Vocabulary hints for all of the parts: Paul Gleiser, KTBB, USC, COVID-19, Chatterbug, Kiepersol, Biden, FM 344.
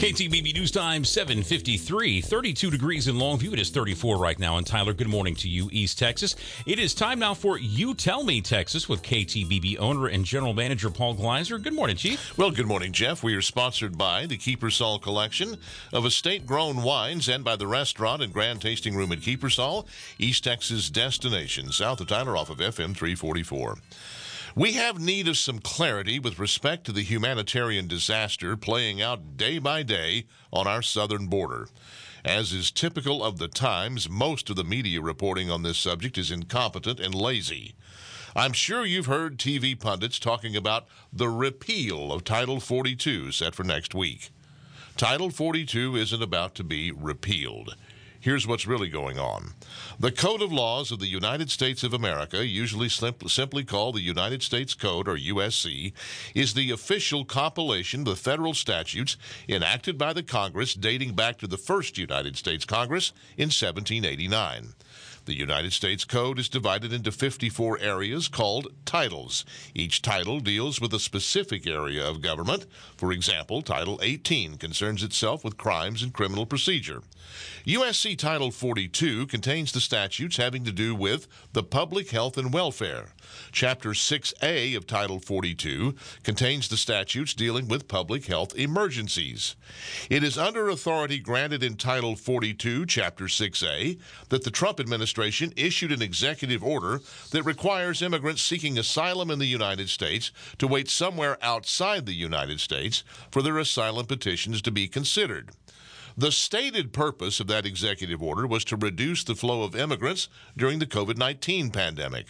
KTBB News Time, 7:53, 32 degrees in Longview. It is 34 right now. And Tyler, good morning to you, East Texas. It is time now for You Tell Me, Texas, with KTBB owner and general manager Paul Gleiser. Good morning, Chief. Well, good morning, Jeff. We are sponsored by the Kiepersol collection of estate-grown wines and by the restaurant and grand tasting room at Kiepersol, East Texas destination, south of Tyler off of FM 344. We have need of some clarity with respect to the humanitarian disaster playing out day by day on our southern border. As is typical of the times, most of the media reporting on this subject is incompetent and lazy. I'm sure you've heard TV pundits talking about the repeal of Title 42 set for next week. Title 42 isn't about to be repealed. Here's what's really going on. The Code of Laws of the United States of America, usually simply called the United States Code, or USC, is the official compilation of the federal statutes enacted by the Congress dating back to the first United States Congress in 1789. The United States Code is divided into 54 areas called titles. Each title deals with a specific area of government. For example, Title 18 concerns itself with crimes and criminal procedure. USC Title 42 contains the statutes having to do with the public health and welfare. Chapter 6A of Title 42 contains the statutes dealing with public health emergencies. It is under authority granted in Title 42, Chapter 6A, that the Trump administration issued an executive order that requires immigrants seeking asylum in the United States to wait somewhere outside the United States for their asylum petitions to be considered. The stated purpose of that executive order was to reduce the flow of immigrants during the COVID-19 pandemic.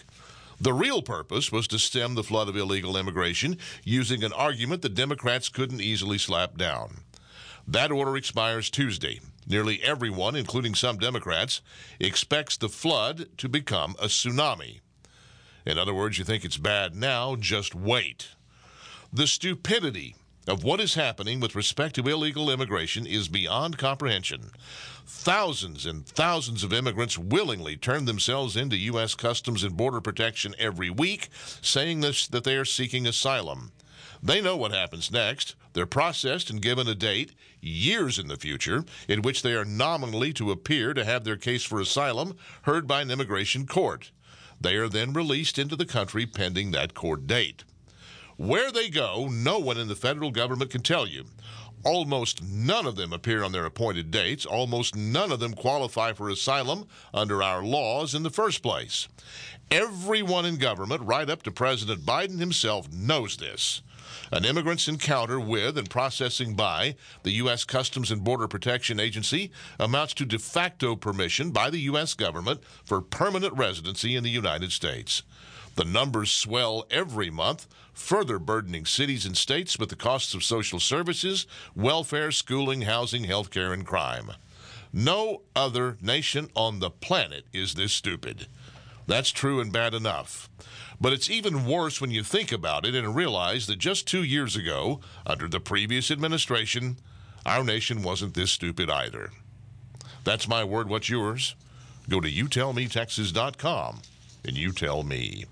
The real purpose was to stem the flood of illegal immigration using an argument the Democrats couldn't easily slap down. That order expires Tuesday. Nearly everyone, including some Democrats, expects the flood to become a tsunami. In other words, you think it's bad now, just wait. The stupidity of what is happening with respect to illegal immigration is beyond comprehension. Thousands and thousands of immigrants willingly turn themselves into U.S. Customs and Border Protection every week, saying that they are seeking asylum. They know what happens next. They're processed and given a date, years in the future, in which they are nominally to appear to have their case for asylum heard by an immigration court. They are then released into the country pending that court date. Where they go, no one in the federal government can tell you. Almost none of them appear on their appointed dates. Almost none of them qualify for asylum under our laws in the first place. Everyone in government, right up to President Biden himself, knows this. An immigrant's encounter with and processing by the U.S. Customs and Border Protection Agency amounts to de facto permission by the U.S. government for permanent residency in the United States. The numbers swell every month, further burdening cities and states with the costs of social services, welfare, schooling, housing, health care, and crime. No other nation on the planet is this stupid. That's true and bad enough. But it's even worse when you think about it and realize that just 2 years ago, under the previous administration, our nation wasn't this stupid either. That's my word. What's yours? Go to youtellmetexas.com and you tell me.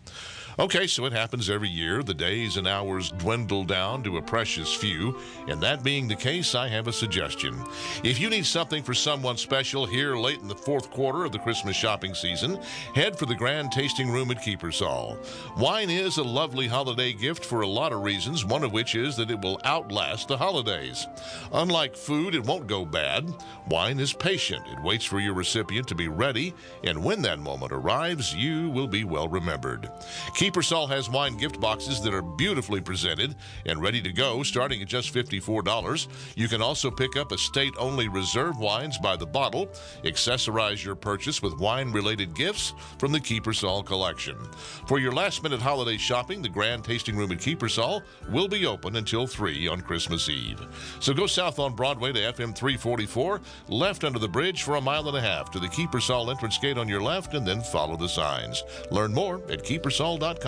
Okay, so it happens every year. The days and hours dwindle down to a precious few. And that being the case, I have a suggestion. If you need something for someone special here late in the fourth quarter of the Christmas shopping season, head for the Grand Tasting Room at Kiepersol. Wine is a lovely holiday gift for a lot of reasons, one of which is that it will outlast the holidays. Unlike food, it won't go bad. Wine is patient. It waits for your recipient to be ready. And when that moment arrives, you will be well remembered. Kiepersol has wine gift boxes that are beautifully presented and ready to go, starting at just $54. You can also pick up estate-only reserve wines by the bottle. Accessorize your purchase with wine-related gifts from the Kiepersol collection. For your last-minute holiday shopping, the Grand Tasting Room at Kiepersol will be open until 3 on Christmas Eve. So go south on Broadway to FM 344, left under the bridge for a mile and a half to the Kiepersol entrance gate on your left, and then follow the signs. Learn more at Kiepersol.com.